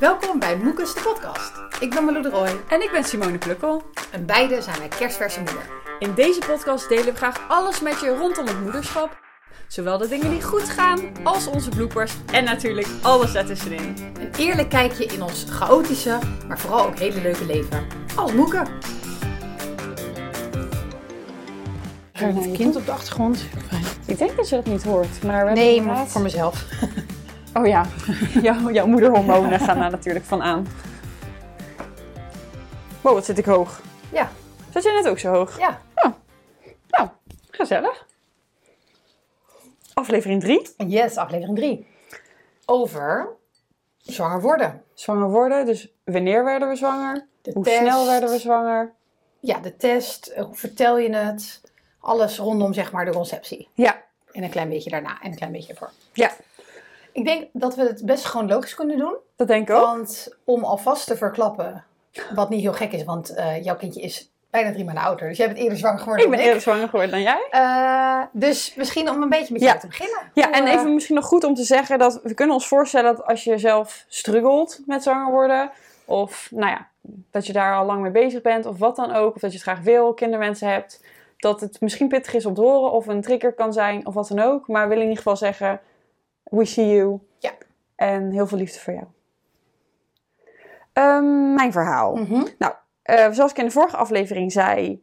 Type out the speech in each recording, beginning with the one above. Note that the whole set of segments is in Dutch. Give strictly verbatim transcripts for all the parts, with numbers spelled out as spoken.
Welkom bij Moekes de podcast. Ik ben Malou de Rooy. En ik ben Simone Plukkel. En beide zijn wij kerstverse moeder. In deze podcast delen we graag alles met je rondom het moederschap. Zowel de dingen die goed gaan, als onze bloopers en natuurlijk alles ertussenin. Een eerlijk kijkje in ons chaotische, maar vooral ook hele leuke leven. Als Moeke. Er is een kind op de achtergrond. Ik denk dat je dat niet hoort. Maar we nee, maar voor mezelf. Oh ja, jouw, jouw moederhormonen gaan daar natuurlijk van aan. Wow, wat zit ik hoog. Ja. Zat jij net ook zo hoog? Ja. Oh. Nou, gezellig. Aflevering drie. Yes, aflevering drie. Over zwanger worden. Zwanger worden, dus wanneer werden we zwanger? De hoe test. Snel werden we zwanger? Ja, de test. Hoe vertel je het? Alles rondom zeg maar de conceptie. Ja. En een klein beetje daarna en een klein beetje ervoor. Ja. Ik denk dat we het best gewoon logisch kunnen doen. Dat denk ik ook. Want om alvast te verklappen, wat niet heel gek is, want uh, jouw kindje is bijna drie maanden ouder. Dus jij bent eerder zwanger geworden ik dan ik. Ik ben eerder zwanger geworden dan jij. Uh, dus misschien om een beetje met jou ja. te beginnen. Ja, hoe, en even uh, misschien nog goed om te zeggen dat we kunnen ons voorstellen dat als je zelf struggelt met zwanger worden, of nou ja, dat je daar al lang mee bezig bent, of wat dan ook, of dat je het graag wil, kinderwensen hebt, dat het misschien pittig is om te horen, of een trigger kan zijn, of wat dan ook. Maar we willen in ieder geval zeggen, we see you. Ja. En heel veel liefde voor jou. Um, mijn verhaal. Mm-hmm. Nou, uh, zoals ik in de vorige aflevering zei,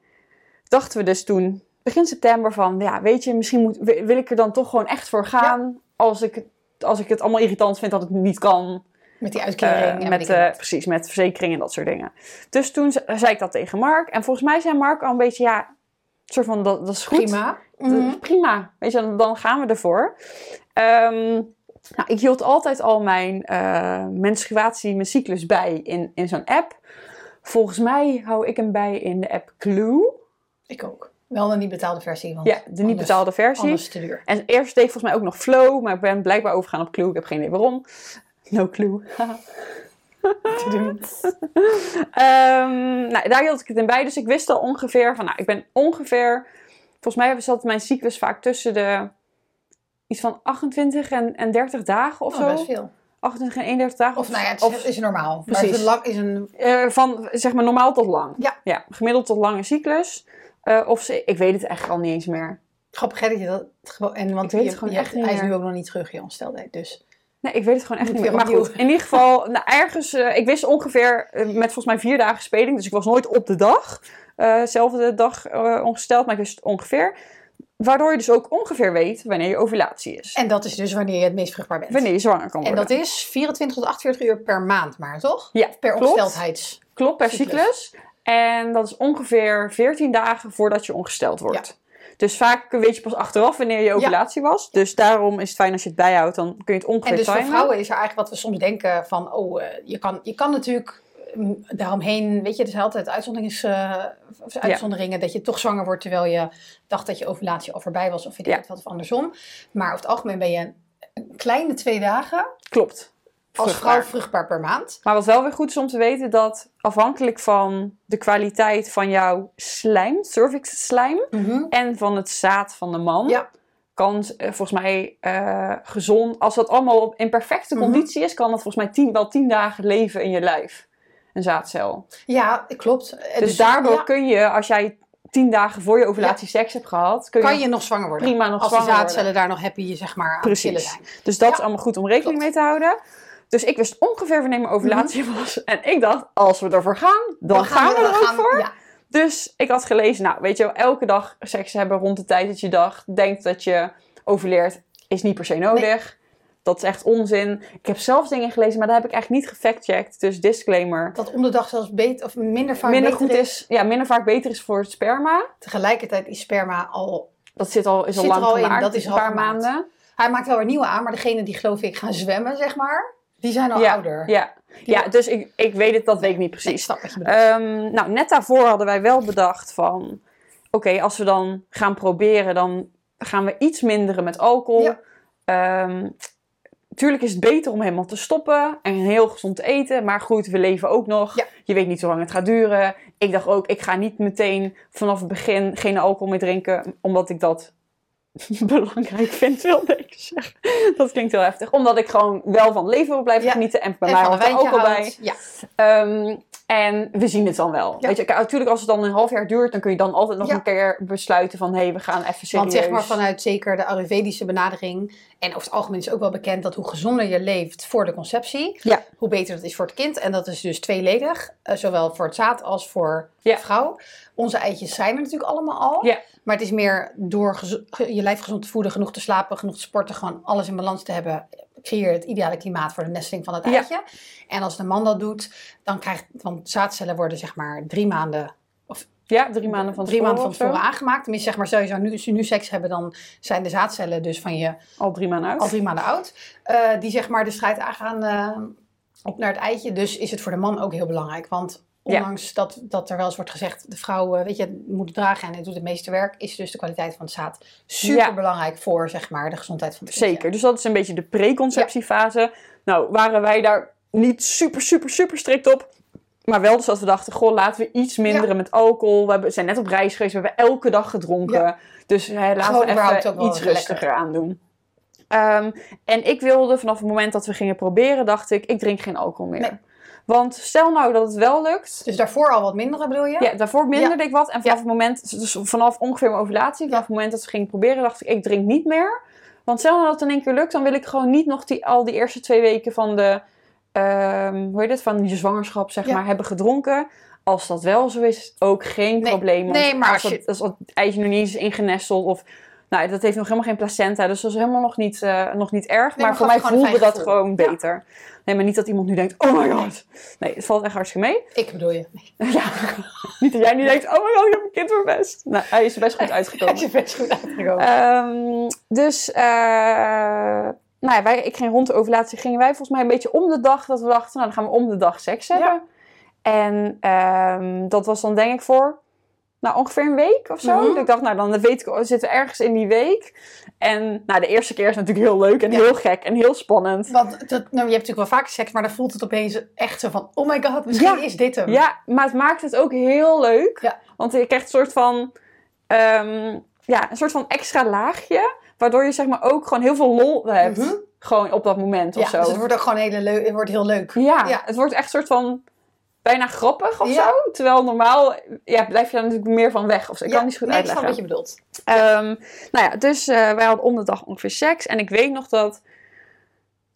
dachten we dus toen, begin september, van ja, weet je, misschien moet, wil ik er dan toch gewoon echt voor gaan. Ja. Als ik, als ik het allemaal irritant vind dat het niet kan. Met die uitkering. Uh, met, uh, precies, met verzekering en dat soort dingen. Dus toen zei ik dat tegen Mark. En volgens mij zei Mark al een beetje, ja, soort van, dat, dat is goed. Prima. Mm-hmm. Prima. Weet je, dan, dan gaan we ervoor. Um, nou, ik hield altijd al mijn uh, menstruatie, mijn cyclus bij in, in zo'n app. Volgens mij hou ik hem bij in de app Clue. Ik ook. Wel de niet betaalde versie. Want ja, de anders, niet betaalde versie. Anders te duur. En eerst deed ik volgens mij ook nog Flow, maar ik ben blijkbaar overgegaan op Clue. Ik heb geen idee waarom. No clue. um, nou, daar hield ik het in bij. Dus ik wist al ongeveer van, nou, ik ben ongeveer, volgens mij zat mijn cyclus vaak tussen de iets van achtentwintig en, en dertig dagen of oh, zo. Best veel. achtentwintig en eenendertig dagen. Of, of nou ja, het is, of, is normaal. Precies. Maar lang is een uh, van zeg maar normaal tot lang. Ja. Ja, gemiddeld tot lange cyclus. Uh, of ze, ik weet het eigenlijk al niet eens meer. Grappig hè dat je dat gewoon en want je, gewoon je, echt hij is nu ook nog niet terug je ongesteldheid. Dus nee, ik weet het gewoon echt niet meer. Maar goed, in ieder geval, nou, ergens, uh, ik wist ongeveer uh, met volgens mij vier dagen speling, dus ik was nooit op de dag, uh, zelfde dag uh, ongesteld, maar ik wist het ongeveer. Waardoor je dus ook ongeveer weet wanneer je ovulatie is. En dat is dus wanneer je het meest vruchtbaar bent. Wanneer je zwanger kan worden. En dat is vierentwintig tot achtenveertig uur per maand maar, toch? Ja, per klopt. Ongesteldheids. Klopt, per cyclus. cyclus. En dat is ongeveer veertien dagen voordat je ongesteld wordt. Ja. Dus vaak weet je pas achteraf wanneer je ovulatie ja. was. Dus daarom is het fijn als je het bijhoudt, dan kun je het ongeveer timen. En dus timen. Voor vrouwen is er eigenlijk wat we soms denken van, oh, uh, je, kan, je kan natuurlijk daaromheen, weet je, er zijn altijd uitzonderings, uh, uitzonderingen ja. dat je toch zwanger wordt terwijl je dacht dat je ovulatie al voorbij was of je denkt ja. wat of andersom. Maar over het algemeen ben je een kleine twee dagen klopt. Als vruchtbaar. Vrouw vruchtbaar per maand. Maar wat wel weer goed is om te weten dat afhankelijk van de kwaliteit van jouw slijm, cervix slijm mm-hmm. en van het zaad van de man ja. kan uh, volgens mij uh, gezond, als dat allemaal in perfecte mm-hmm. conditie is, kan dat volgens mij tien, wel tien dagen leven in je lijf. Een zaadcel. Ja, klopt. Dus, dus daardoor ja. kun je, als jij tien dagen voor je ovulatie ja. seks hebt gehad, kun je kan je nog zwanger worden. Prima nog als zwanger worden. Als de zaadcellen worden. Daar nog happy, zeg maar, precies. aan het chillen zijn. Dus dat ja. is allemaal goed om rekening klopt. Mee te houden. Dus ik wist ongeveer wanneer mijn ovulatie mm-hmm. was. En ik dacht, als we ervoor gaan, dan, dan gaan we, we er ook gaan, voor. Ja. Dus ik had gelezen, nou, weet je wel, elke dag seks hebben rond de tijd dat je dag denkt dat je ovuleert, is niet per se nodig. Nee. Dat is echt onzin. Ik heb zelf dingen gelezen, maar daar heb ik eigenlijk niet gefactcheckt. Dus disclaimer. Dat om de dag zelfs beter, of minder vaak minder beter goed is. Ja, minder vaak beter is voor het sperma. Tegelijkertijd is sperma al... Dat zit al, is zit al lang er al gemaakt. In. Dat is een paar maand. maanden. Hij maakt wel weer nieuwe aan, maar degene die geloof ik gaan zwemmen, zeg maar, die zijn al ja, ouder. Ja, ja wel... dus ik, ik weet het, dat weet ik niet precies. Nee, ik um, nou, net daarvoor hadden wij wel bedacht van, oké, okay, als we dan gaan proberen, dan gaan we iets minderen met alcohol. Ja. Um, Natuurlijk is het beter om helemaal te stoppen en heel gezond te eten. Maar goed, we leven ook nog. Ja. Je weet niet hoe lang het gaat duren. Ik dacht ook, ik ga niet meteen vanaf het begin geen alcohol meer drinken. Omdat ik dat belangrijk vind, wilde ik zeggen. Dat klinkt heel heftig. Omdat ik gewoon wel van leven wil blijven ja. genieten. En bij en mij hoort er ook al bij. Ja. Um, en we zien het dan wel. Ja. Weet je, natuurlijk als het dan een half jaar duurt, dan kun je dan altijd nog ja. een keer besluiten van, hé, hey, we gaan even serieus. Want zeg maar vanuit zeker de Ayurvedische benadering, en over het algemeen is ook wel bekend dat hoe gezonder je leeft voor de conceptie, ja. hoe beter dat is voor het kind. En dat is dus tweeledig. Zowel voor het zaad als voor ja. de vrouw. Onze eitjes zijn er natuurlijk allemaal al. Ja. Maar het is meer door gez- je lijf gezond te voeden, genoeg te slapen, genoeg te sporten, gewoon alles in balans te hebben, creëer het ideale klimaat voor de nesteling van het eitje. Ja. En als de man dat doet, dan krijgt, want zaadcellen worden zeg maar drie maanden of ja, drie maanden van drie maanden van tevoren aangemaakt. Tenminste, zeg maar, zou je nu, als je nu seks hebben, dan zijn de zaadcellen dus van je al drie maanden oud. Al drie maanden oud. Uh, die zeg maar de strijd aangaan uh, op naar het eitje. Dus is het voor de man ook heel belangrijk, want ondanks ja. dat, dat er wel eens wordt gezegd, de vrouw weet je, moet het dragen en het doet het meeste werk, is dus de kwaliteit van het zaad superbelangrijk ja. voor zeg maar, de gezondheid van het kind. Zeker, dus dat is een beetje de preconceptiefase. Ja. Nou, waren wij daar niet super, super, super strikt op. Maar wel dus dat we dachten, goh, laten we iets minderen ja. met alcohol. We hebben, zijn net op reis geweest, we hebben elke dag gedronken. Ja. Dus hè, laten Gewoon, we even iets rustiger aan doen. Um, en ik wilde vanaf het moment dat we gingen proberen, dacht ik, ik drink geen alcohol meer. Nee. Want stel nou dat het wel lukt. Dus daarvoor al wat minderen bedoel je? Ja, daarvoor minderde ja. ik wat. En vanaf ja. het moment, dus vanaf ongeveer mijn ovulatie, vanaf ja. het moment dat ze gingen proberen, dacht ik, ik drink niet meer. Want stel nou dat het in één keer lukt, dan wil ik gewoon niet nog die, al die eerste twee weken van de, um, hoe heet het, van je zwangerschap, zeg ja. maar, hebben gedronken. Als dat wel zo is, ook geen nee. probleem. Nee, maar als, als, je... dat, als dat eitje nog niet is ingenesteld of... Nou, dat heeft nog helemaal geen placenta, dus dat is helemaal nog niet, uh, nog niet erg. Nee, maar, maar voor mij voelde dat gevoel. gewoon beter. Ja. Nee, maar niet dat iemand nu denkt, oh my god. Nee, het valt echt hartstikke mee. Ik bedoel je. Nee. Ja, niet dat jij nu denkt, oh my god, ik heb mijn kind voor best. Nou, hij is er best goed uitgekomen. Hij is er best goed uitgekomen. Um, dus, uh, nou ja, wij, ik ging rond de ovulatie, gingen wij volgens mij een beetje om de dag. Dat we dachten, nou dan gaan we om de dag seks hebben. Ja. En um, dat was dan denk ik voor... Nou, ongeveer een week of zo. Mm-hmm. Dus ik dacht, nou, dan weet ik, zitten we ergens in die week. En nou, de eerste keer is natuurlijk heel leuk en ja. heel gek en heel spannend. Want dat, nou, je hebt natuurlijk wel vaker seks, maar dan voelt het opeens echt zo van... Oh my god, misschien ja. is dit hem. Ja, maar het maakt het ook heel leuk. Ja. Want je krijgt een soort van, um, ja, een soort van extra laagje. Waardoor je zeg maar ook gewoon heel veel lol hebt. Mm-hmm. Gewoon op dat moment ja, of zo. Dus het wordt ook gewoon hele leuk, het wordt heel leuk. Ja, ja, het wordt echt een soort van... bijna grappig of ja. zo. Terwijl normaal ja, blijf je daar natuurlijk meer van weg. Of zo. Ik ja, kan niet zo goed nee, uitleggen. Ik snap wat je bedoelt. Um, nou ja, dus uh, wij hadden om de dag ongeveer seks. En ik weet nog dat...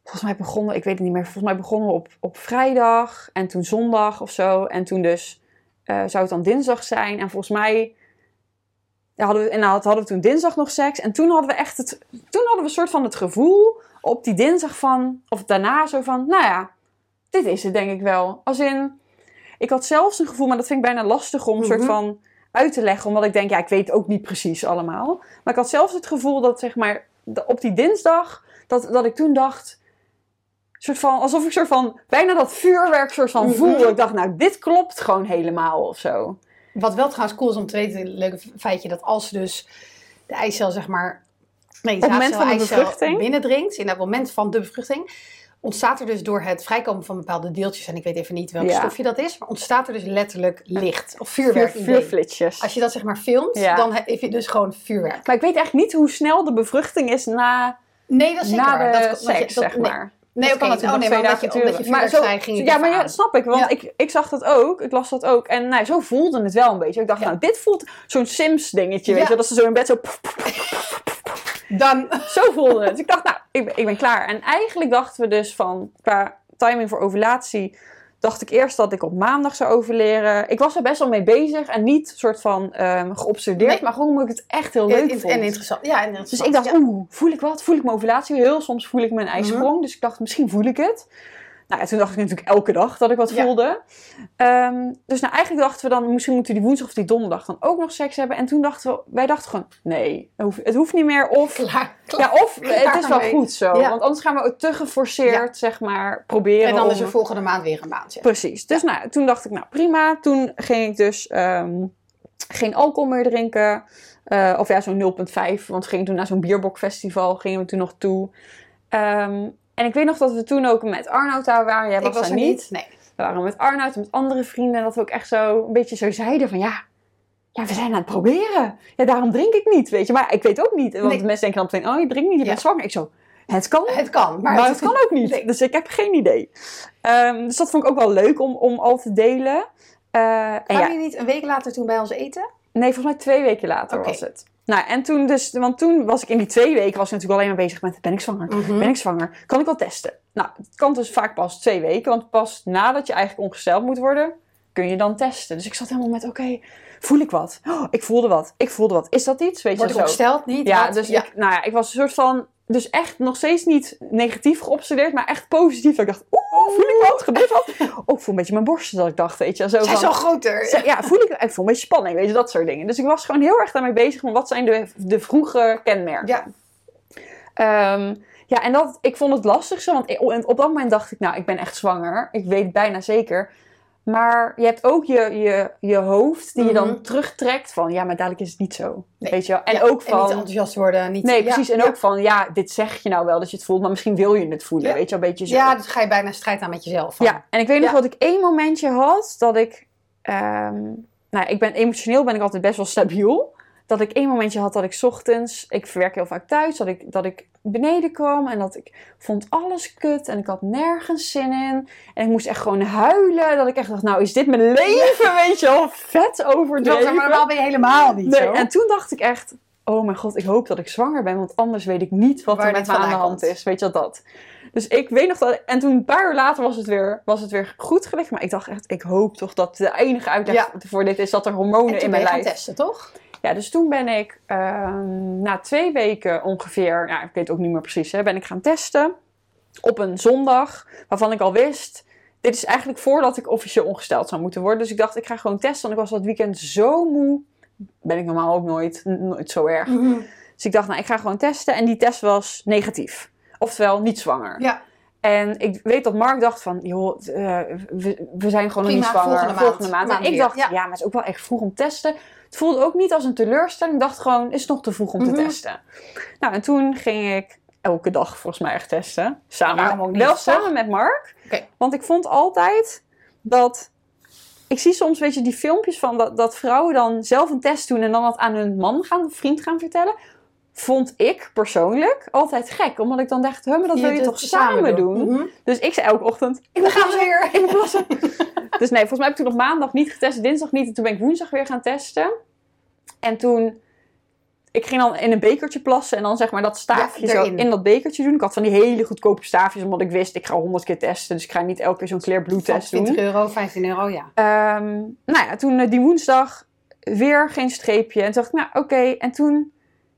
Volgens mij begonnen... Ik weet het niet meer. Volgens mij begonnen we op, op vrijdag. En toen zondag of zo. En toen dus... Uh, zou het dan dinsdag zijn. En volgens mij... Ja, hadden we, en nou, hadden we toen dinsdag nog seks. En toen hadden we echt het... Toen hadden we een soort van het gevoel... Op die dinsdag van... Of daarna zo van... Nou ja, dit is het denk ik wel. Als in... Ik had zelfs een gevoel, maar dat vind ik bijna lastig om een mm-hmm. soort van uit te leggen. Omdat ik denk, ja, ik weet ook niet precies allemaal. Maar ik had zelfs het gevoel dat, zeg maar, op die dinsdag, dat, dat ik toen dacht, soort van, alsof ik soort van, bijna dat vuurwerk soort van voelde. Mm-hmm. Ik dacht, nou, dit klopt gewoon helemaal of zo. Wat wel trouwens cool is om te weten, een leuk feitje, dat als dus de eicel, zeg maar, nee, op het moment van de bevruchting binnendringt, in het moment van de bevruchting, ontstaat er dus door het vrijkomen van bepaalde deeltjes... en ik weet even niet welk ja. stofje dat is... maar ontstaat er dus letterlijk licht of vuurwerk. Vuur, vuurflitsjes. Als je dat zeg maar filmt, ja. dan heb je dus gewoon vuurwerk. Maar ik weet eigenlijk niet hoe snel de bevruchting is na, nee, dat is na de dat, seks, dat, dat, zeg nee. maar. Nee, dat kan het ook. Nee, maar omdat je, omdat je maar zo, zijn, ging je ja, maar ja, snap ik. Want ja. ik, ik zag dat ook. Ik las dat ook. En nou, zo voelde het wel een beetje. Ik dacht, ja. nou, dit voelt zo'n Sims dingetje. Ja. Weet je, dat ze zo in bed zo... Dan. Zo voelde het. Dus ik dacht, nou, ik ben, ik ben klaar. En eigenlijk dachten we dus van, qua timing voor ovulatie, dacht ik eerst dat ik op maandag zou ovuleren. Ik was er best wel mee bezig en niet soort van um, geobsedeerd, nee. maar gewoon omdat ik het echt heel leuk ja, vond. En interessant. Ja, en interessant. Dus ik dacht, ja. oeh, voel ik wat? Voel ik mijn ovulatie? Heel soms voel ik mijn ijsprong. Mm-hmm. Dus ik dacht, misschien voel ik het. Nou ja, toen dacht ik natuurlijk elke dag dat ik wat ja. voelde. Um, dus nou, eigenlijk dachten we dan, misschien moeten we die woensdag of die donderdag dan ook nog seks hebben. En toen dachten we, wij dachten gewoon, nee, het hoeft, het hoeft niet meer. Of, klaar, klaar, ja, of klaar het is wel mee. goed zo. Ja. Want anders gaan we te geforceerd, ja. zeg maar, proberen. En dan om... is er volgende maand weer een maand. Ja. Precies. Dus ja. nou, toen dacht ik, nou prima. Toen ging ik dus um, geen alcohol meer drinken. Uh, of ja, zo'n nul komma vijf. Want we gingen toen naar zo'n bierbokfestival, gingen we toen nog toe. Um, En ik weet nog dat we toen ook met Arnoud daar waren. Jij was, was daar niet. niet. Nee. We waren met Arnoud en met andere vrienden. En dat we ook echt zo een beetje zo zeiden van ja, ja, we zijn aan het proberen. Ja, daarom drink ik niet, weet je. Maar ik weet ook niet. Want nee. Mensen denken dan meteen, oh, je drinkt niet, je ja. bent zwanger. Ik zo, het kan. Het kan, maar, maar het, het kan ook niet. Nee. Dus ik heb geen idee. Um, dus dat vond ik ook wel leuk om, om al te delen. Uh, en ja. je niet een week later toen bij ons eten? Nee, volgens mij twee weken later okay. was het. Nou, en toen dus, want toen was ik in die twee weken was ik natuurlijk alleen maar bezig met, ben ik zwanger? Mm-hmm. Ben ik zwanger? Kan ik wel testen? Nou, het kan dus vaak pas twee weken, want pas nadat je eigenlijk ongesteld moet worden, kun je dan testen. Dus ik zat helemaal met, oké, okay, voel ik wat? Oh, ik voelde wat. Ik voelde wat. Is dat iets? Weet Word je ik ongesteld? Niet? Ja, wat? Dus ja. Ik, nou ja, ik was een soort van, dus echt nog steeds niet negatief geobsedeerd, maar echt positief. Dat ik dacht, oeh, voel ik wat? Gebeurt wat? Oh, ik voel een beetje mijn borsten, dat ik dacht, weet je. Zo van, zijn zo groter. Ja, voel ik, ik voel een beetje spanning, weet je, dat soort dingen. Dus ik was gewoon heel erg daarmee bezig van, wat zijn de, de vroege kenmerken? Ja. Um, ja, en dat, ik vond het lastig zo, want op dat moment dacht ik, nou, ik ben echt zwanger. Ik weet bijna zeker. Maar je hebt ook je, je, je hoofd die je dan mm-hmm. terugtrekt van... ja, maar dadelijk is het niet zo. Nee. Weet je wel? En ja, ook van... En niet enthousiast worden. Niet, nee, precies. Ja, en ja. ook van, ja, dit zeg je nou wel dat je het voelt... maar misschien wil je het voelen, ja. weet je wel? Een beetje zo. Ja, dus ga je bijna strijd aan met jezelf. Van. Ja, en ik weet nog ja. dat ik één momentje had dat ik... Um, nou, ik ben, emotioneel ben ik altijd best wel stabiel. Dat ik één momentje had dat ik 's ochtends... Ik verwerk heel vaak thuis, dat ik... Dat ik beneden kwam en dat ik vond alles kut en ik had nergens zin in en ik moest echt gewoon huilen dat ik echt dacht, nou is dit mijn leven, weet je wel, vet overdreven. Maar normaal ben je helemaal niet nee. zo. En toen dacht ik echt, oh mijn god, ik hoop dat ik zwanger ben, want anders weet ik niet wat Waar er met me aan de hand is, weet je wel dat. Dus ik weet nog dat, en toen een paar uur later was het weer, was het weer goed gelegd, maar ik dacht echt, ik hoop toch dat de enige uitleg ja. voor dit is dat er hormonen in mijn lijf. En toen ben je gaan testen, toch? Ja, dus toen ben ik uh, na twee weken ongeveer, nou, ik weet het ook niet meer precies, hè, ben ik gaan testen op een zondag, waarvan ik al wist, dit is eigenlijk voordat ik officieel ongesteld zou moeten worden. Dus ik dacht, ik ga gewoon testen, want ik was dat weekend zo moe. Ben ik normaal ook nooit, nooit zo erg. Mm-hmm. Dus ik dacht, nou, ik ga gewoon testen en die test was negatief. Oftewel, niet zwanger. Ja. En ik weet dat Mark dacht van, joh, uh, we, we zijn gewoon nog niet zwanger. Volgende, volgende maand. maand. En ik dacht, ja. ja, maar het is ook wel echt vroeg om te testen. Het voelde ook niet als een teleurstelling. Ik dacht gewoon, is het nog te vroeg om mm-hmm. te testen. Nou, en toen ging ik elke dag volgens mij echt testen. Samen. Ook niet wel samen dag. Met Mark. Okay. Want ik vond altijd dat... Ik zie soms, weet je, die filmpjes van dat, dat vrouwen dan zelf een test doen... en dan dat aan hun man gaan, vriend gaan vertellen... Vond ik persoonlijk altijd gek. Omdat ik dan dacht, maar dat wil je, je toch samen, samen doen? doen? Mm-hmm. Dus ik zei elke ochtend, ik ga weer, ik moet plassen. Dus nee, volgens mij heb ik toen nog maandag niet getest, dinsdag niet. En toen ben ik woensdag weer gaan testen. En toen, ik ging dan in een bekertje plassen. En dan zeg maar dat staafje ja, zo in dat bekertje doen. Ik had van die hele goedkope staafjes. Omdat ik wist, ik ga honderd keer testen. Dus ik ga niet elke keer zo'n clear blue test doen. twintig euro, vijftien euro, ja. Um, nou ja, toen die woensdag weer geen streepje. En toen dacht ik, nou oké. Okay. En toen...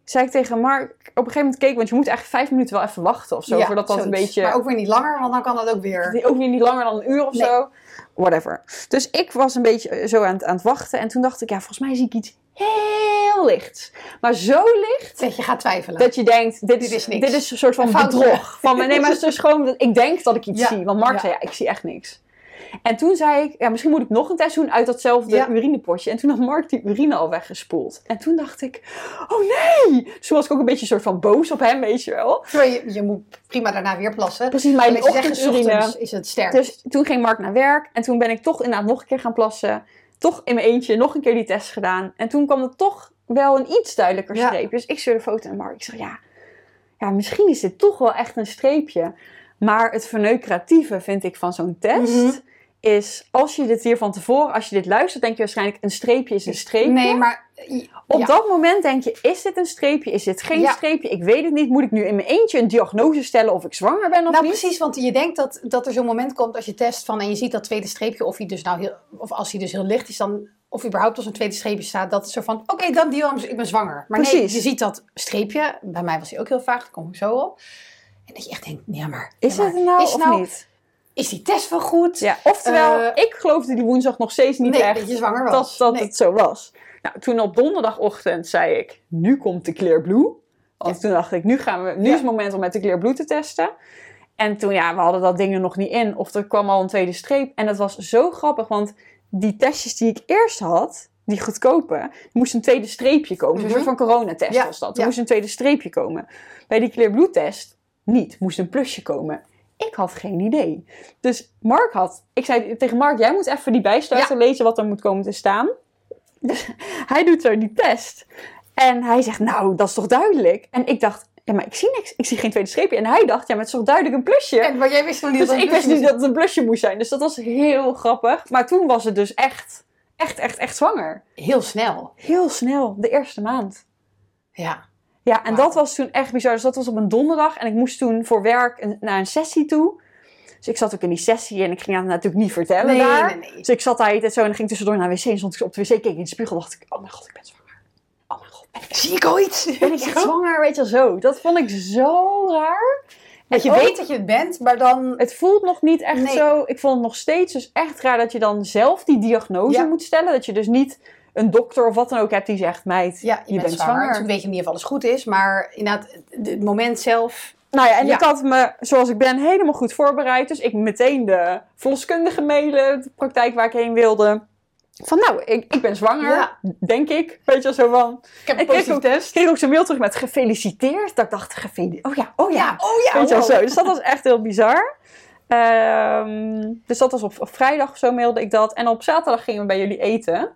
zei ik tegen Mark, op een gegeven moment keek... want je moet eigenlijk vijf minuten wel even wachten of zo... Ja, voordat dat zoiets. Een beetje... Maar ook weer niet langer, want dan kan dat ook weer... Ook weer niet langer dan een uur of nee. zo. Whatever. Dus ik was een beetje zo aan het, aan het wachten... en toen dacht ik, ja, volgens mij zie ik iets heel lichts. Maar zo licht... Dat je gaat twijfelen. Dat je denkt, dit is, dit is, niks. Dit is een soort van een bedrog. Van, nee, maar het is gewoon... ik denk dat ik iets ja. zie. Want Mark ja. zei, ja, ik zie echt niks. En toen zei ik, ja, misschien moet ik nog een test doen uit datzelfde ja. urinepotje. En toen had Mark die urine al weggespoeld. En toen dacht ik, oh nee! Dus toen was ik ook een beetje een soort van boos op hem, weet je wel. Je, je moet prima daarna weer plassen. Precies, maar je ochtendurine is het sterk. Dus toen ging Mark naar werk. En toen ben ik toch inderdaad nog een keer gaan plassen. Toch in mijn eentje nog een keer die test gedaan. En toen kwam er toch wel een iets duidelijker streep. Ja. Dus ik stuurde een foto aan Mark. Ik zeg, ja, ja, misschien is dit toch wel echt een streepje. Maar het verneukeratieve vind ik van zo'n test... Mm-hmm. is als je dit hier van tevoren... als je dit luistert, denk je waarschijnlijk... een streepje is een streepje. Nee, maar... Ja. Op dat moment denk je... is dit een streepje? Is dit geen ja. streepje? Ik weet het niet. Moet ik nu in mijn eentje een diagnose stellen... of ik zwanger ben of nou, niet? Nou precies, want je denkt dat, dat er zo'n moment komt... als je test van... en je ziet dat tweede streepje... of, hij dus nou heel, of als hij dus heel licht is... dan of überhaupt als een tweede streepje staat... dat is zo van... oké, okay, dan diagnose, ik ben zwanger. Maar precies. Nee, je ziet dat streepje... bij mij was hij ook heel vaag, daar kom ik zo op... en dat je echt denkt... ja maar... Is ja, maar, het nou is of nou, niet? Is die test wel goed? Ja, oftewel, uh, ik geloofde die woensdag nog steeds niet nee, echt dat, je zwanger was. dat, dat nee. het zo was. Nou, toen op donderdagochtend zei ik, nu komt de Clear Blue. Want ja. toen dacht ik, nu, gaan we, nu ja. is het moment om met de Clear Blue te testen. En toen, ja, we hadden dat ding er nog niet in. Of er kwam al een tweede streep. En dat was zo grappig, want die testjes die ik eerst had, die goedkope, er moest een tweede streepje komen. Mm-hmm. Een soort van coronatest ja. was dat. Er ja. moest een tweede streepje komen. Bij die Clear Blue test niet, moest een plusje komen. Ik had geen idee. Dus Mark had... Ik zei tegen Mark, jij moet even die bijsluiter ja. lezen wat er moet komen te staan. Dus hij doet zo die test. En hij zegt, nou, dat is toch duidelijk? En ik dacht, ja, maar ik zie niks. Ik zie geen tweede streepje. En hij dacht, ja, maar het is toch duidelijk een plusje? En, maar jij wist nog niet dus dat ik wist niet dat het een plusje moest zijn. Dus dat was heel grappig. Maar toen was het dus echt, echt, echt, echt zwanger. Heel snel. Heel snel. De eerste maand. Ja. Ja, en wow. Dat was toen echt bizar. Dus dat was op een donderdag. En ik moest toen voor werk een, naar een sessie toe. Dus ik zat ook in die sessie en ik ging haar natuurlijk niet vertellen nee, daar. Nee, nee. Dus ik zat daar en zo en dan ging tussendoor naar de wc. En stond ik op de wc, keek in de spiegel en dacht ik, oh mijn god, ik ben zwanger. Oh mijn god, ben ik zie ik ooit? Ben ik echt zwanger? Weet je wel zo. Dat vond ik zo raar. Dat je ook, weet dat je het bent, maar dan... Het voelt nog niet echt nee. zo. Ik vond het nog steeds dus echt raar dat je dan zelf die diagnose ja. moet stellen. Dat je dus niet een dokter of wat dan ook hebt die zegt, meid, ja, je, je bent, bent zwanger. zwanger. Dus ik weet je niet of alles goed is, maar inderdaad, het moment zelf... Nou ja, en ja. ik had me, zoals ik ben, helemaal goed voorbereid. Dus ik meteen de verloskundige mailen, de praktijk waar ik heen wilde. Van nou, ik, ik ben zwanger, ja. denk ik. Weet je wel zo van. Ik heb een positieve test. Ik kreeg ook zo'n mail terug met gefeliciteerd. Dat ik dacht, gefeliciteerd. Oh ja, oh ja. ja oh ja. Weet je wel zo. Dus dat was echt heel bizar. Um, dus dat was op, op vrijdag of zo mailde ik dat. En op zaterdag gingen we bij jullie eten.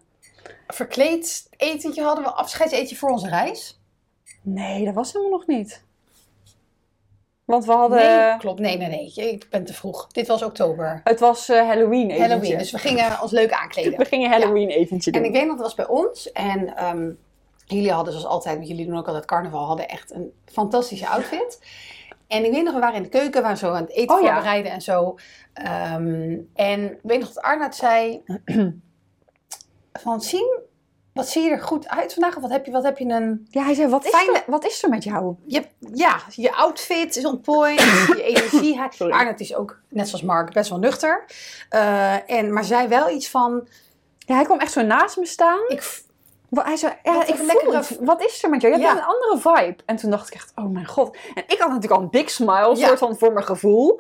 Verkleed etentje hadden we, afscheidseetje voor onze reis? Nee, dat was helemaal nog niet. Want we hadden... Nee, klopt. Nee, nee, nee. Ik ben te vroeg. Dit was oktober. Het was uh, Halloween eventje. Halloween, dus we gingen ons leuk aankleden. We gingen Halloween ja. eventje doen. En ik weet dat het was bij ons. En um, jullie hadden zoals altijd, want jullie doen ook altijd carnaval, hadden echt een fantastische outfit. En ik weet nog, we waren in de keuken, we waren zo aan het eten oh, voorbereiden ja. en zo. Um, en ik weet nog dat Arnoud zei... van, Sien, wat zie je er goed uit vandaag? Wat heb je, wat heb je een... Ja, hij zei, wat is, fijne... er, wat is er met jou? Je, ja, je outfit is on point. Je energie. Arnoud is ook, net zoals Mark, best wel nuchter. Uh, en, maar zei wel iets van... Ja, hij kwam echt zo naast me staan. Ik, hij zei, ja, wat, ik voel lekkere... het. Wat is er met jou? Je hebt ja. een andere vibe. En toen dacht ik echt, oh mijn god. En ik had natuurlijk al een big smile, ja. soort van voor mijn gevoel.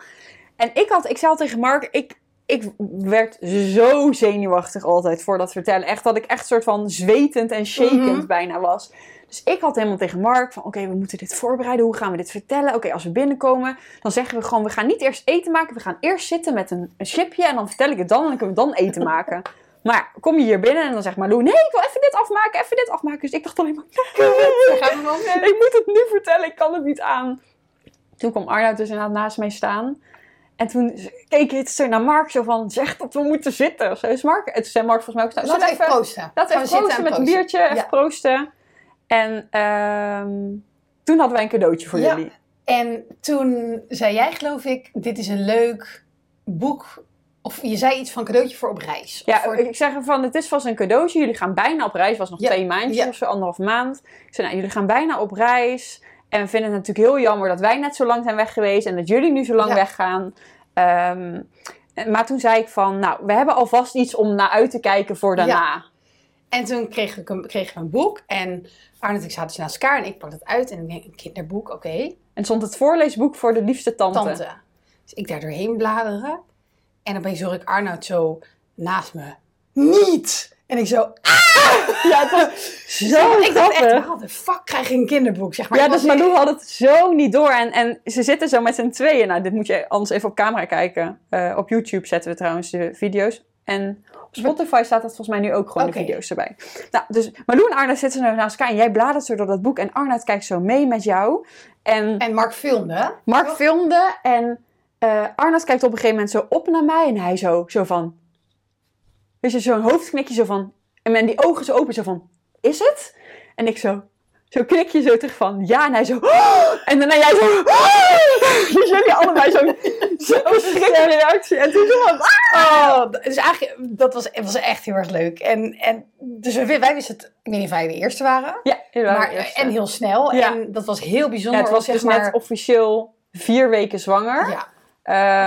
En ik had, ik zei al tegen Mark... ik. Ik werd zo zenuwachtig altijd voor dat vertellen. Echt dat ik echt soort van zwetend en shakend mm-hmm. bijna was. Dus ik had helemaal tegen Mark van... Oké, okay, we moeten dit voorbereiden. Hoe gaan we dit vertellen? Oké, okay, als we binnenkomen... dan zeggen we gewoon... we gaan niet eerst eten maken. We gaan eerst zitten met een, een chipje... en dan vertel ik het dan... en dan kunnen we dan eten maken. Maar kom je hier binnen... en dan zegt Malou... nee, ik wil even dit afmaken. Even dit afmaken. Dus ik dacht alleen maar... Nee, gaan we ik moet het nu vertellen. Ik kan het niet aan. Toen kwam Arnoud dus inderdaad naast mij staan... En toen keek ik zo naar Mark zo van, zeg dat we moeten zitten. Zo is Mark. En toen zei Mark volgens mij ook, nou, laten we even proosten. Laten we even proosten met proosten. Een biertje, even ja. proosten. En um, toen hadden wij een cadeautje voor ja. jullie. En toen zei jij, geloof ik, dit is een leuk boek. Of je zei iets van cadeautje voor op reis. Ja, voor... ik zeg van, het is vast een cadeautje. Jullie gaan bijna op reis. Het was nog ja. twee maandjes ja. of zo, anderhalf maand. Ik zei, nou, jullie gaan bijna op reis... En we vinden het natuurlijk heel jammer dat wij net zo lang zijn weg geweest... en dat jullie nu zo lang ja. weggaan. Um, maar toen zei ik van... nou, we hebben alvast iets om naar uit te kijken voor daarna. Ja. En toen kregen we kreeg een boek. En Arnoud en ik zaten dus naast elkaar... en ik pak dat uit en ik denk, een kinderboek, oké. Okay. En stond het voorleesboek voor de liefste tante. tante. Dus ik daar doorheen bladeren. En dan ben ik, zorg ik Arnoud zo naast me. Niet! En ik zo... Ah! Ja, het was zo grappig. Ik dacht echt, wat de fuck krijg ik een kinderboek, zeg maar. Ja, dus Malou had het zo niet door. En, en ze zitten zo met z'n tweeën. Nou, dit moet je anders even op camera kijken. Uh, op YouTube zetten we trouwens de video's. En op Spotify staat dat volgens mij nu ook gewoon okay. de video's erbij. Nou, dus Malou en Arnoud zitten naast elkaar. En jij bladert zo door dat boek. En Arnoud kijkt zo mee met jou. En, en Mark filmde. Mark filmde. En uh, Arnoud kijkt op een gegeven moment zo op naar mij. En hij zo, zo van... Dus je zo'n hoofdknikje zo van... En met die ogen zo open zo van... Is het? En ik zo... Zo knikje zo terug van... Ja, en hij zo... Oh! En daarna jij zo... Oh! Dus jullie allebei zo... Zo schrikken reactie. En toen zo van... Ah! Oh, dus eigenlijk... Dat was, was echt heel erg leuk. En, en dus wij, wij wisten het... Ik weet niet of wij de eerste waren. Ja, maar, eerste. En heel snel. Ja. En dat was heel bijzonder. Ja, het was dus maar... net officieel vier weken zwanger. Ja.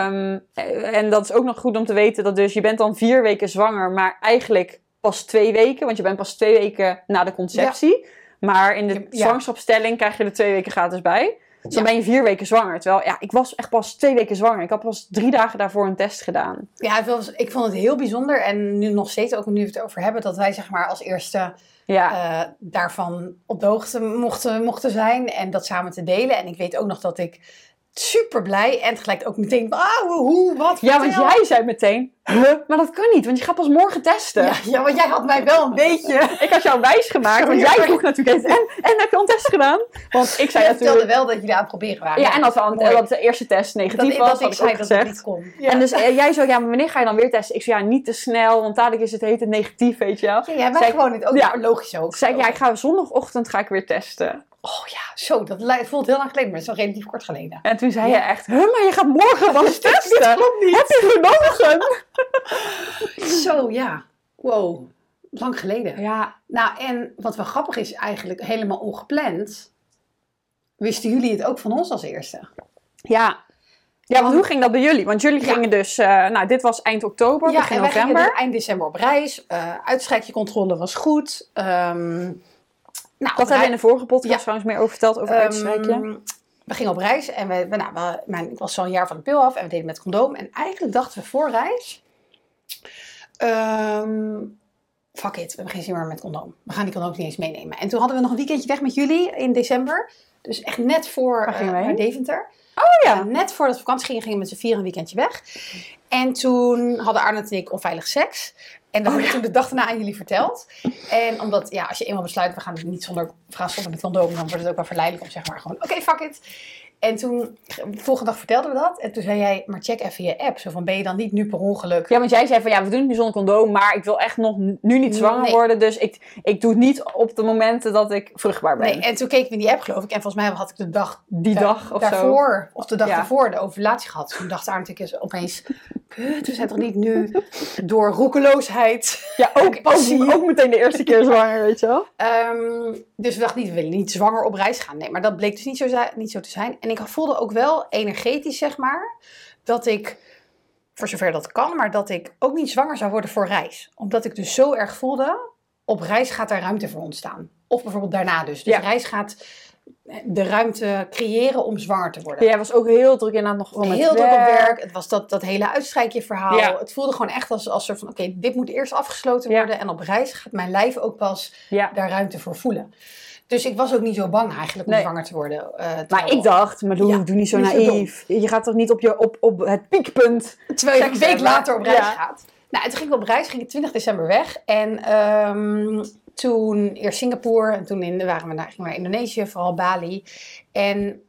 Um, en dat is ook nog goed om te weten dat dus je bent dan vier weken zwanger, maar eigenlijk pas twee weken, want je bent pas twee weken na de conceptie. Ja. Maar in de ja. zwangerschapsstelling krijg je er twee weken gratis bij. Dus ja. dan ben je vier weken zwanger. Terwijl, ja, ik was echt pas twee weken zwanger. Ik had pas drie dagen daarvoor een test gedaan. Ja, ik vond het heel bijzonder. En nu nog steeds, ook nu we het over hebben, dat wij zeg maar als eerste ja. uh, daarvan op de hoogte mochten, mochten zijn en dat samen te delen. En ik weet ook nog dat ik... super blij en tegelijk ook meteen, wauw, hoe, wat? Vertel. Ja, want jij zei meteen, huh? Maar dat kan niet, want je gaat pas morgen testen. Ja, ja, want jij had mij wel een beetje... Ik had jou wijs gemaakt, want jij vroeg natuurlijk en, en heb je al een test gedaan? Want ik zei je natuurlijk... vertelde wel dat jullie aan het proberen waren. Ja, en dat, al, dat de eerste test negatief dat, was, dat had ik zei ook dat gezegd. Het niet kon. Ja. En dus eh, jij zo, ja, maar wanneer ga je dan weer testen? Ik zei, ja, niet te snel, want dadelijk is het heet het negatief, weet je wel. Ja, jij bent gewoon niet, ook ja, logisch ook. Zei ik, ja, ik ga zondagochtend ga ik weer testen. Oh ja, zo, dat li- voelt heel lang geleden, maar het is wel relatief kort geleden. En toen zei ja. je echt, huh, maar je gaat morgen wel eens testen. Dat klopt niet. Heb je genomen? Zo, ja. Wow, lang geleden. Ja. Nou, en wat wel grappig is eigenlijk, helemaal ongepland, wisten jullie het ook van ons als eerste? Ja. Ja, want hoe ging dat bij jullie? Want jullie gingen ja. dus, uh, nou, dit was eind oktober, ja, begin en november. Ja, gingen eind december op reis. Uh, uitstrijkjecontrole was goed. Um, Nou, dat hebben we in de vorige podcast ja. trouwens meer over verteld, over um, uitstrijkje. We gingen op reis en we, we, nou, we, mijn, ik was zo'n jaar van de pil af en we deden met condoom. En eigenlijk dachten we voor reis, um, fuck it, we hebben geen zin meer met condoom. We gaan die condoom niet eens meenemen. En toen hadden we nog een weekendje weg met jullie in december. Dus echt net voor uh, naar Deventer. Oh ja. Uh, net voordat we vakantie gingen, gingen we met z'n vier een weekendje weg. En toen hadden Arnoud en ik onveilig seks. En dat oh, heb ik toen de dag daarna aan jullie verteld. En omdat, ja, als je eenmaal besluit, we gaan niet zonder, we gaan zonder met condoom, dan wordt het ook wel verleidelijk om, zeg maar, gewoon, oké, okay, fuck it. En toen, de volgende dag vertelden we dat. En toen zei jij, maar check even je app. Zo van, ben je dan niet nu per ongeluk? Ja, want jij zei van, ja, we doen het nu zonder condoom, maar ik wil echt nog nu niet zwanger nee. worden. Dus ik, ik doe het niet op de momenten dat ik vruchtbaar ben. Nee, en toen keken we in die app, geloof ik. En volgens mij had ik de dag, die da- dag of daarvoor, zo. Of de dag ja. daarvoor, de ovulatie gehad. Toen dacht Arnoud ik opeens, kut, we zijn toch niet nu door roekeloosheid. Ja, ook, ook, ook meteen de eerste keer zwanger, weet je wel. Um, dus we dachten niet, we willen niet zwanger op reis gaan. Nee, maar dat bleek dus niet zo, niet zo te zijn. En ik voelde ook wel energetisch, zeg maar, dat ik, voor zover dat kan, maar dat ik ook niet zwanger zou worden voor reis. Omdat ik dus zo erg voelde, op reis gaat daar ruimte voor ontstaan. Of bijvoorbeeld daarna dus. Dus ja. reis gaat de ruimte creëren om zwanger te worden. Ja, was ook heel druk inderdaad nog gewoon met heel druk op werk. Het was dat, dat hele uitstrijkje verhaal. Ja. Het voelde gewoon echt als, als soort van, oké, okay, dit moet eerst afgesloten ja. worden. En op reis gaat mijn lijf ook pas ja. daar ruimte voor voelen. Dus ik was ook niet zo bang eigenlijk om nee. zwanger te worden. Uh, te maar houden. Ik dacht, maar doe, ja, doe niet zo naïef. Je gaat toch niet op, je, op, op het piekpunt. Terwijl je een week later op reis ja. gaat. Nou, en toen gingen we op reis, gingen twintig december weg. En um, toen eerst Singapore en toen in, waren we naar, gingen we naar Indonesië, vooral Bali. En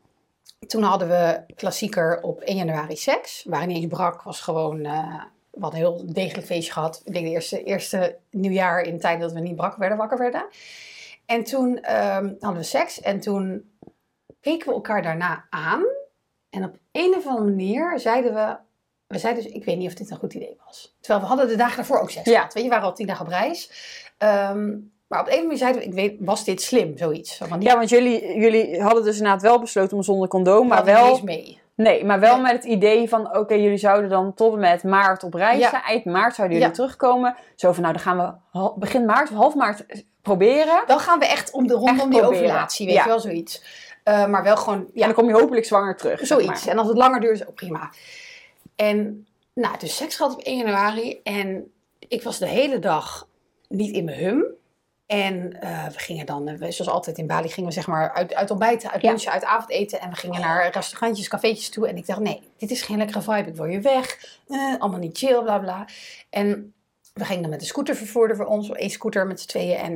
toen hadden we klassieker op één januari seks. We waren niet eens brak, was gewoon... Uh, we hadden een heel degelijk feestje gehad. Ik denk het eerste, eerste nieuwjaar in de tijd dat we niet brak werden, wakker werden. En toen um, hadden we seks en toen keken we elkaar daarna aan. En op een of andere manier zeiden we... We zeiden dus, ik weet niet of dit een goed idee was. Terwijl we hadden de dagen daarvoor ook seks ja. gehad. Weet je, we waren al tien dagen op reis. Um, maar op een of andere manier zeiden we, ik weet, was dit slim, zoiets? Zo van die... Ja, want jullie, jullie hadden dus inderdaad wel besloten om zonder condoom, maar wel... niet eens mee. Nee, maar wel ja. met het idee van, oké, okay, jullie zouden dan tot en met maart op reis zijn. Ja. Eind maart zouden jullie ja. terugkomen. Zo van, nou, dan gaan we begin maart, half maart proberen. Dan gaan we echt om de rondom echt die proberen. Ovulatie, weet ja. je wel, zoiets. Uh, maar wel gewoon... Ja. En dan kom je hopelijk zwanger terug. Zoiets. Zeg maar. En als het langer duurt, is ook prima. En, nou, dus seks gehad op één januari. En ik was de hele dag niet in mijn hum. En uh, we gingen dan, uh, zoals altijd in Bali, gingen we zeg maar uit, uit ontbijten, uit lunchen, ja. uit avondeten. En we gingen oh. naar restaurantjes, cafeetjes toe. En ik dacht, nee, dit is geen lekkere vibe. Ik wil hier weg. Uh, allemaal niet chill, bla bla. En we gingen dan met een scootervervoerder voor ons. Eén scooter met z'n tweeën. En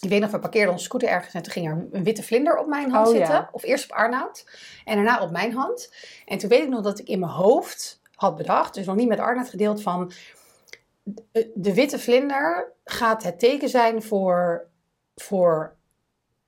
ik weet nog, we parkeerden onze scooter ergens. En toen ging er een witte vlinder op mijn hand oh, zitten. Ja. Of eerst op Arnoud. En daarna op mijn hand. En toen weet ik nog dat ik in mijn hoofd had bedacht. Dus nog niet met Arnoud gedeeld van... De witte vlinder gaat het teken zijn voor, voor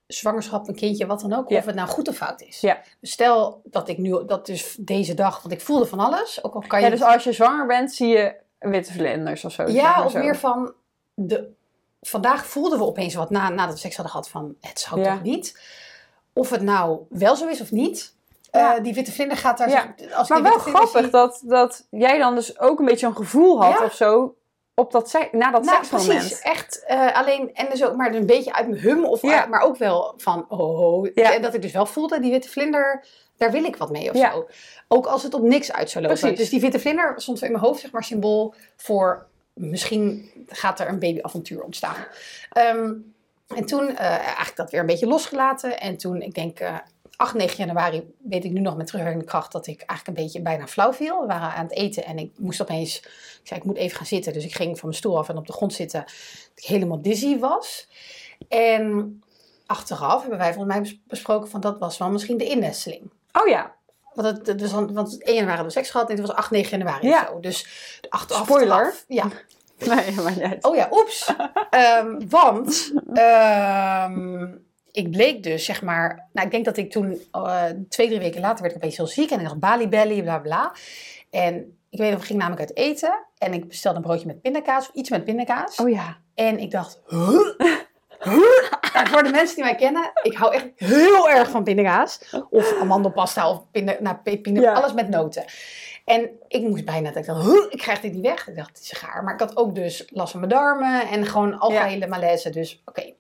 zwangerschap, een kindje, wat dan ook. Ja. Of het nou goed of fout is. Ja. Stel dat ik nu, dat dus deze dag, want ik voelde van alles. Ook al kan je ja, dus als je zwanger bent, zie je witte vlinders of zo. Ja, of zo. Meer van, de, vandaag voelden we opeens wat na, nadat we seks hadden gehad van, het zou ja. toch niet. Of het nou wel zo is of niet. Ja. Uh, die witte vlinder gaat daar... Ja. Zo, als maar wel grappig zie... dat, dat jij dan dus ook een beetje een gevoel had ja. of zo... Op dat se- na dat nou, seksmoment. Precies, echt. Uh, alleen, en dus ook maar een beetje uit mijn hum. Of ja. uit, maar ook wel van, oh. Ja. En dat ik dus wel voelde, die witte vlinder, daar wil ik wat mee of ja. zo. Ook als het op niks uit zou lopen. Precies. Dus die witte vlinder stond in mijn hoofd, zeg maar, symbool voor... Misschien gaat er een babyavontuur ontstaan. Um, en toen, uh, eigenlijk dat weer een beetje losgelaten. En toen, ik denk... Uh, acht, negen januari weet ik nu nog met terugwerkende kracht dat ik eigenlijk een beetje bijna flauw viel. We waren aan het eten en ik moest opeens, ik zei ik moet even gaan zitten. Dus ik ging van mijn stoel af en op de grond zitten. Ik helemaal dizzy was. En achteraf hebben wij volgens mij besproken van dat was wel misschien de innesteling. Oh ja. Want, het, dus, want één januari hadden we seks gehad en het was acht, negen januari ja. of zo. Dus de acht, spoiler. Achteraf, ja. Nee, maar niet. Oh ja, oeps. um, want... Um, Ik bleek dus, zeg maar... Nou, ik denk dat ik toen... Uh, twee, drie weken later werd ik opeens heel ziek. En ik dacht Bali, Bali, bla, bla. En ik weet nog, ik ging namelijk uit eten. En ik bestelde een broodje met pindakaas. Of iets met pindakaas. Oh ja. En ik dacht... Huh? Huh? Nou, voor de mensen die mij kennen... Ik hou echt heel erg van pindakaas. Of amandelpasta. Of pinda, nou, pinda, ja. Alles met noten. En ik moest bijna... Ik dacht, huh? Ik krijg dit niet weg. Ik dacht, het is gaar. Maar ik had ook dus last van mijn darmen. En gewoon algehele ja. malaise. Dus, oké. Okay.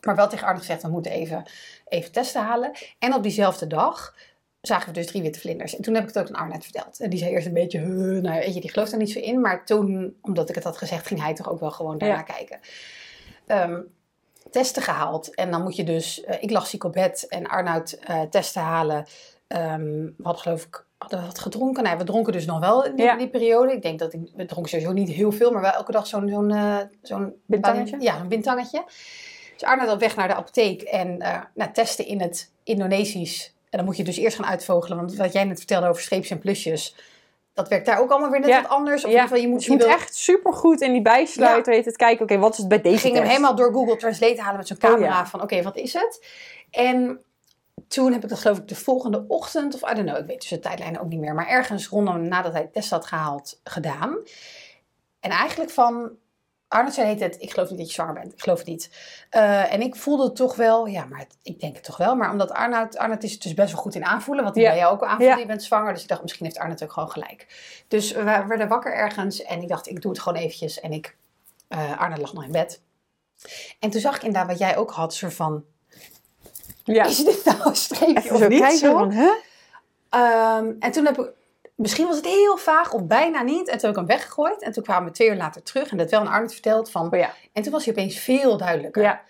Maar wel tegen Arnoud gezegd, we moeten even, even testen halen. En op diezelfde dag zagen we dus drie witte vlinders. En toen heb ik het ook aan Arnoud verteld. En die zei eerst een beetje, nou weet je, die gelooft daar niet zo in. Maar toen, omdat ik het had gezegd, ging hij toch ook wel gewoon daarna ja. kijken. Um, testen gehaald. En dan moet je dus, uh, ik lag ziek op bed en Arnoud uh, testen halen. Um, we hadden geloof ik, hadden we wat gedronken. Nou, we dronken dus nog wel in die, ja. die periode. Ik denk dat ik, we dronken sowieso niet heel veel. Maar wel elke dag zo'n... zo'n, uh, zo'n bintangetje? Ja, een bintangetje. Dus Arnoud op weg naar de apotheek en uh, nou, testen in het Indonesisch. En dan moet je dus eerst gaan uitvogelen. Want wat jij net vertelde over streepjes en plusjes. Dat werkt daar ook allemaal weer net ja. wat anders. Of ja. je moet, dus je moet wil... echt supergoed in die bijsluiter ja. heet het, kijken. Oké, okay, wat is het bij deze Ik ging test? Hem helemaal door Google Translate halen met zo'n camera. Oh, ja. Van oké, okay, wat is het? En toen heb ik dat geloof ik de volgende ochtend. Of I don't know, ik weet dus de tijdlijnen ook niet meer. Maar ergens rondom nadat hij de test had gehaald gedaan. En eigenlijk van... Arnoud zei heet het, ik geloof niet dat je zwanger bent. Ik geloof het niet. Uh, en ik voelde het toch wel, ja, maar het, ik denk het toch wel. Maar omdat Arnoud, Arnoud is het dus best wel goed in aanvoelen. Want die ja. bij jou ook aanvoelen, ja. je bent zwanger. Dus ik dacht, misschien heeft Arnoud ook gewoon gelijk. Dus we werden wakker ergens. En ik dacht, ik doe het gewoon eventjes. En ik, uh, Arnoud lag nog in bed. En toen zag ik inderdaad wat jij ook had. Soort van, ja. is dit nou een streepje of niet? Zo? Van, huh? um, en toen heb ik... Misschien was het heel vaag of bijna niet. En toen heb ik hem weggegooid. En toen kwamen we twee uur later terug. En dat wel aan Arnoud verteld. Van, oh ja. En toen was hij opeens veel duidelijker. Ja.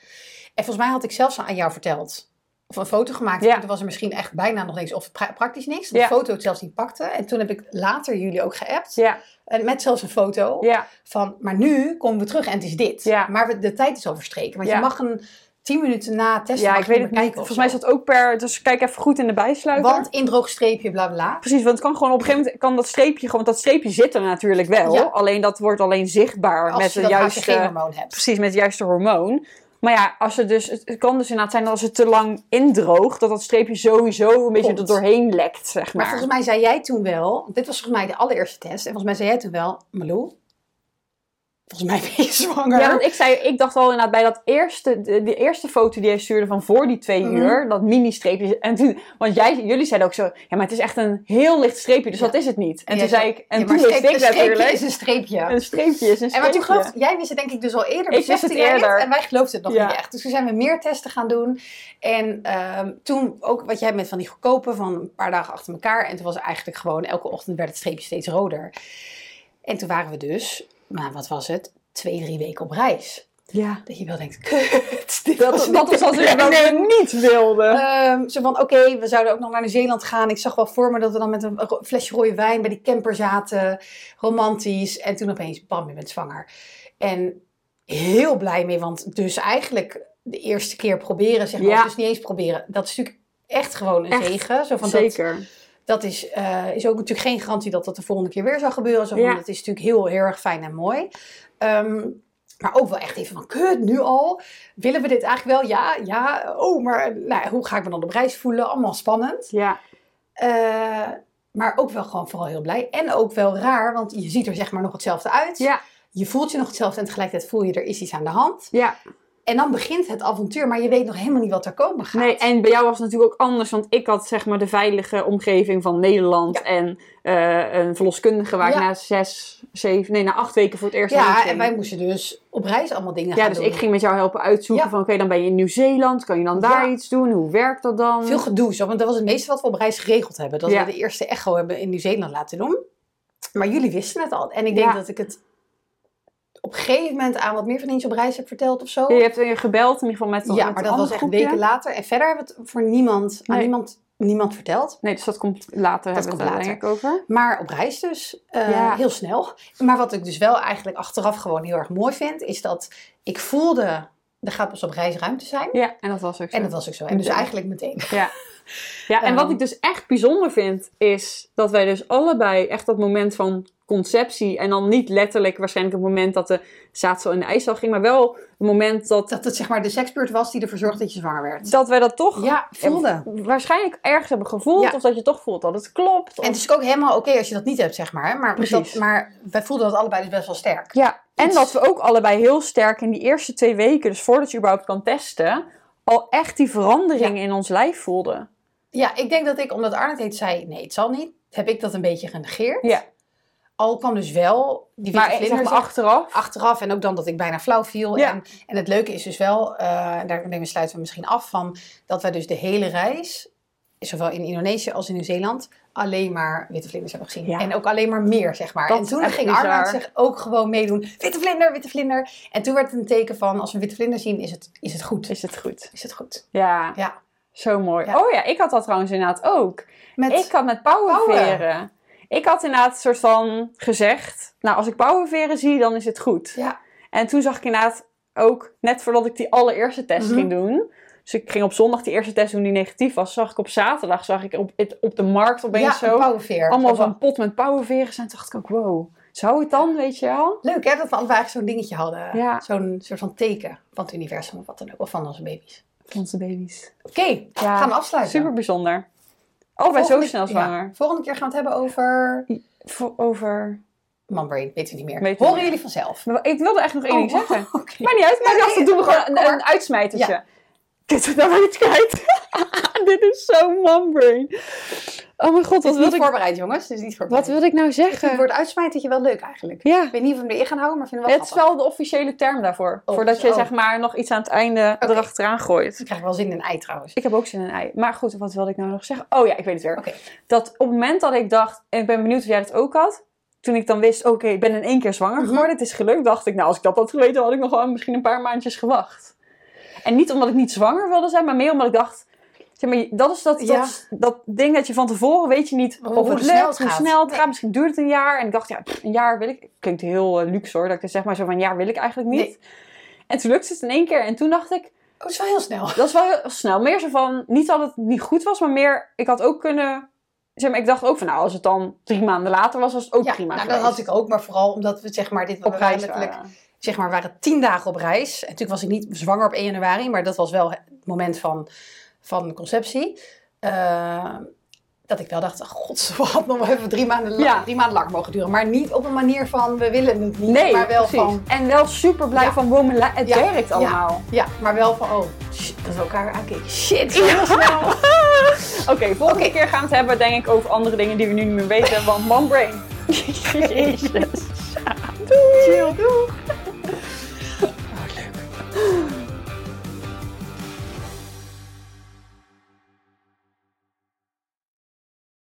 En volgens mij had ik zelfs aan jou verteld. Of een foto gemaakt. Ja. En toen was er misschien echt bijna nog niks. Of pra- praktisch niks. De ja. foto het zelfs niet pakte. En toen heb ik later jullie ook geappt. Ja. En met zelfs een foto. Ja. Van, maar nu komen we terug en het is dit. Ja. Maar we, de tijd is al verstreken. Want ja. je mag een... tien minuten na testen. Ja, ik weet het niet. Volgens mij is dat ook per... Dus kijk even goed in de bijsluiter. Want in droog streepje, bla bla. Precies, want het kan gewoon op een gegeven moment... Kan dat streepje gewoon... Dat streepje zit er natuurlijk wel. Ja. Alleen dat wordt alleen zichtbaar. Als met je dat H C G-hormoon hebt. Precies, met het juiste hormoon. Maar ja, als het, dus, het kan dus inderdaad zijn dat als het te lang indroogt... Dat dat streepje sowieso een beetje er doorheen lekt, zeg maar. Maar volgens mij zei jij toen wel... Dit was volgens mij de allereerste test. En volgens mij zei jij toen wel... Malou... Volgens mij ben je zwanger. Ja, want ik, zei, ik dacht al inderdaad bij dat eerste, de, de eerste foto die hij stuurde van voor die twee mm. uur, dat mini-streepje. En toen, want jij, jullie zeiden ook zo, ja, maar het is echt een heel licht streepje, dus ja. dat is het niet. En ja, toen zei ik, en ja, toen wist ik natuurlijk. Een streepje is een streepje. Een streepje is een streepje. En maar toen geloof, jij wist het denk ik dus al eerder. Ik wist het eerder. Het, en wij geloofden het nog ja. niet echt. Dus toen zijn we meer testen gaan doen. En um, toen ook wat jij met van die goedkope van een paar dagen achter elkaar. En toen was eigenlijk gewoon, elke ochtend werd het streepje steeds roder. En toen waren we dus... Maar wat was het? Twee, drie weken op reis. Ja. Dat je wel denkt, kut. Dit dat was, dat was als ik dat we niet wilde. Um, zo van, oké, okay, we zouden ook nog naar Nieuw-Zeeland gaan. Ik zag wel voor me dat we dan met een flesje rode wijn bij die camper zaten. Romantisch. En toen opeens, bam, je bent zwanger. En heel blij mee, want dus eigenlijk de eerste keer proberen, zeg maar. Ja. Dus niet eens proberen. Dat is natuurlijk echt gewoon een echt. zegen. Zo van zeker. Dat, Dat is, uh, is ook natuurlijk geen garantie dat dat de volgende keer weer zou gebeuren. Zo, ja. Dat is natuurlijk heel, heel erg fijn en mooi. Um, maar ook wel echt even van, kut, nu al? Willen we dit eigenlijk wel? Ja, ja, oh, maar nou, hoe ga ik me dan op reis voelen? Allemaal spannend. Ja. Uh, maar ook wel gewoon vooral heel blij. En ook wel raar, want je ziet er zeg maar nog hetzelfde uit. Ja. Je voelt je nog hetzelfde en tegelijkertijd voel je er is iets aan de hand. Ja. En dan begint het avontuur, maar je weet nog helemaal niet wat er komen gaat. Nee, en bij jou was het natuurlijk ook anders, want ik had zeg maar de veilige omgeving van Nederland. Ja. En uh, een verloskundige waar ja. ik na zes, zeven, nee, na acht weken voor het eerst Ja, ging. En wij moesten dus op reis allemaal dingen ja, gaan dus doen. Ja, dus ik ging met jou helpen uitzoeken ja. van, oké, okay, dan ben je in Nieuw-Zeeland, kan je dan daar ja. iets doen? Hoe werkt dat dan? Veel gedoe, zo, want dat was het meeste wat we op reis geregeld hebben. Dat ja. we de eerste echo hebben in Nieuw-Zeeland laten doen. Maar jullie wisten het al. En ik denk ja. dat ik het... op een gegeven moment aan wat meer van iets op reis heb verteld of zo. Ja, je hebt weer gebeld in ieder geval met een ja, met maar dat was echt weken later. En verder hebben we het voor niemand, nee. aan niemand niemand verteld. Nee, dus dat komt later. Dat hebben we daar denk ik over. Maar op reis dus. Uh, ja. Heel snel. Maar wat ik dus wel eigenlijk achteraf gewoon heel erg mooi vind, is dat ik voelde, er gaat pas op reis ruimte zijn. Ja, en dat was ook zo. En dat was ook zo. En dus eigenlijk meteen. Ja. Ja, en wat ik dus echt bijzonder vind, is dat wij dus allebei echt dat moment van conceptie, en dan niet letterlijk waarschijnlijk het moment dat de zaadsel in de ijszaal ging, maar wel het moment dat... Dat het zeg maar de seksbeurt was die ervoor zorgde dat je zwanger werd. Dat wij dat toch ja, voelden. Waarschijnlijk ergens hebben gevoeld, ja. Of dat je toch voelt dat het klopt. Of... En het is ook helemaal oké okay als je dat niet hebt, zeg maar. Maar, dat, maar wij voelden dat allebei dus best wel sterk. Ja, en Iets... dat we ook allebei heel sterk in die eerste twee weken, dus voordat je überhaupt kan testen, al echt die verandering ja. in ons lijf voelden. Ja, ik denk dat ik, omdat Arnoud heet, zei nee, het zal niet. Heb ik dat een beetje genegeerd. Ja. Al kwam dus wel die witte vlinders zeg maar achteraf. Achteraf en ook dan dat ik bijna flauw viel. Ja. En, en het leuke is dus wel, en uh, daar sluiten we misschien af van, dat wij dus de hele reis, zowel in Indonesië als in Nieuw-Zeeland, alleen maar witte vlinders hebben gezien. Ja. En ook alleen maar meer, zeg maar. Dat en toen ging Arnoud zich ook gewoon meedoen. Witte vlinder, witte vlinder. En toen werd het een teken van, als we witte vlinder zien, is het, is het goed. Is het goed. Is het goed. Ja. Ja. Zo mooi. Ja. Oh ja, ik had dat trouwens inderdaad ook. Met ik had met pauwenveren. Pauwen. Ik had inderdaad een soort van gezegd, nou als ik pauwenveren zie, dan is het goed. Ja. En toen zag ik inderdaad ook, net voordat ik die allereerste test mm-hmm. ging doen. Dus ik ging op zondag die eerste test doen die negatief was. Zag ik op zaterdag, zag ik op, op de markt opeens ja, zo. Allemaal zo'n pot met pauwenveren. En dacht ik ook, wow. Zou het dan, weet je wel? Leuk hè, dat we allebei zo'n dingetje hadden. Ja. Zo'n soort van teken van het universum of wat dan ook. Of van onze baby's. Onze baby's. Oké, okay, ja, gaan we afsluiten. Super bijzonder. Oh, wij zo snel zwanger. Ja, volgende keer gaan we het hebben over... Vo- over... Manbrain, weten we niet meer. Weten Horen we. jullie vanzelf. Maar ik wilde echt nog één oh, ding zeggen. Oh, okay. Maar niet uit, maar nee, nee, nee, doen we gewoon een, een uitsmijtertje. Ja. Dit is nou iets kwijt. Dit is zo Manbrain. Oh mijn god, wat wil ik... niet voorbereid, jongens. Het is niet voorbereid. Wat wil ik nou zeggen? Ik vind het woord uitsmijtertje wel leuk eigenlijk. Ja. Ik weet niet of we hem erin gaan houden, maar vinden we wel grappig. Het is wel de officiële term daarvoor. Oh, voordat je oh. zeg maar nog iets aan het einde okay. erachteraan gooit. Dan krijg ik wel zin in een ei trouwens. Ik heb ook zin in een ei. Maar goed, wat wilde ik nou nog zeggen? Oh ja, ik weet het weer. Okay. Dat op het moment dat ik dacht, en ik ben benieuwd of jij dat ook had. Toen ik dan wist, oké, okay, ik ben in één keer zwanger geworden. Mm-hmm. Het is gelukt. Dacht ik, nou als ik dat had geweten, had ik nog wel misschien een paar maandjes gewacht. En niet omdat ik niet zwanger wilde zijn, maar meer omdat ik dacht... Zeg maar, dat is dat, ja. dat, dat ding dat je van tevoren weet je niet of het lukt, hoe snel het gaat. Misschien duurt het een jaar. En ik dacht, ja, pff, een jaar wil ik... Klinkt heel uh, luxe hoor, dat ik dus zeg maar zo van, een jaar wil ik eigenlijk niet. Nee. En toen lukte het in één keer. En toen dacht ik... Oh, dat is wel heel snel. Dat is wel heel snel. Meer zo van, niet dat het niet goed was, maar meer... Ik had ook kunnen... Zeg maar, ik dacht ook van, nou, als het dan drie maanden later was, was het ook ja, prima nou, dat had ik ook, maar vooral omdat we zeg maar dit... Op reis Zeg maar, we waren tien dagen op reis. En natuurlijk was ik niet zwanger op één januari. Maar dat was wel het moment van, van conceptie. Uh, dat ik wel dacht, oh, god, we hadden nog even drie maanden, lang, ja. drie maanden lang mogen duren. Maar niet op een manier van, we willen het niet. Nee, maar wel precies. Van, en wel super blij ja. van, woman, la- het ja. werkt allemaal. Ja. ja, maar wel van, oh, shit, dat we elkaar aankeken. Shit, zo ja. snel. Oké, okay, volgende okay. keer gaan we het hebben, denk ik, over andere dingen die we nu niet meer weten. Want man brain. Jezus.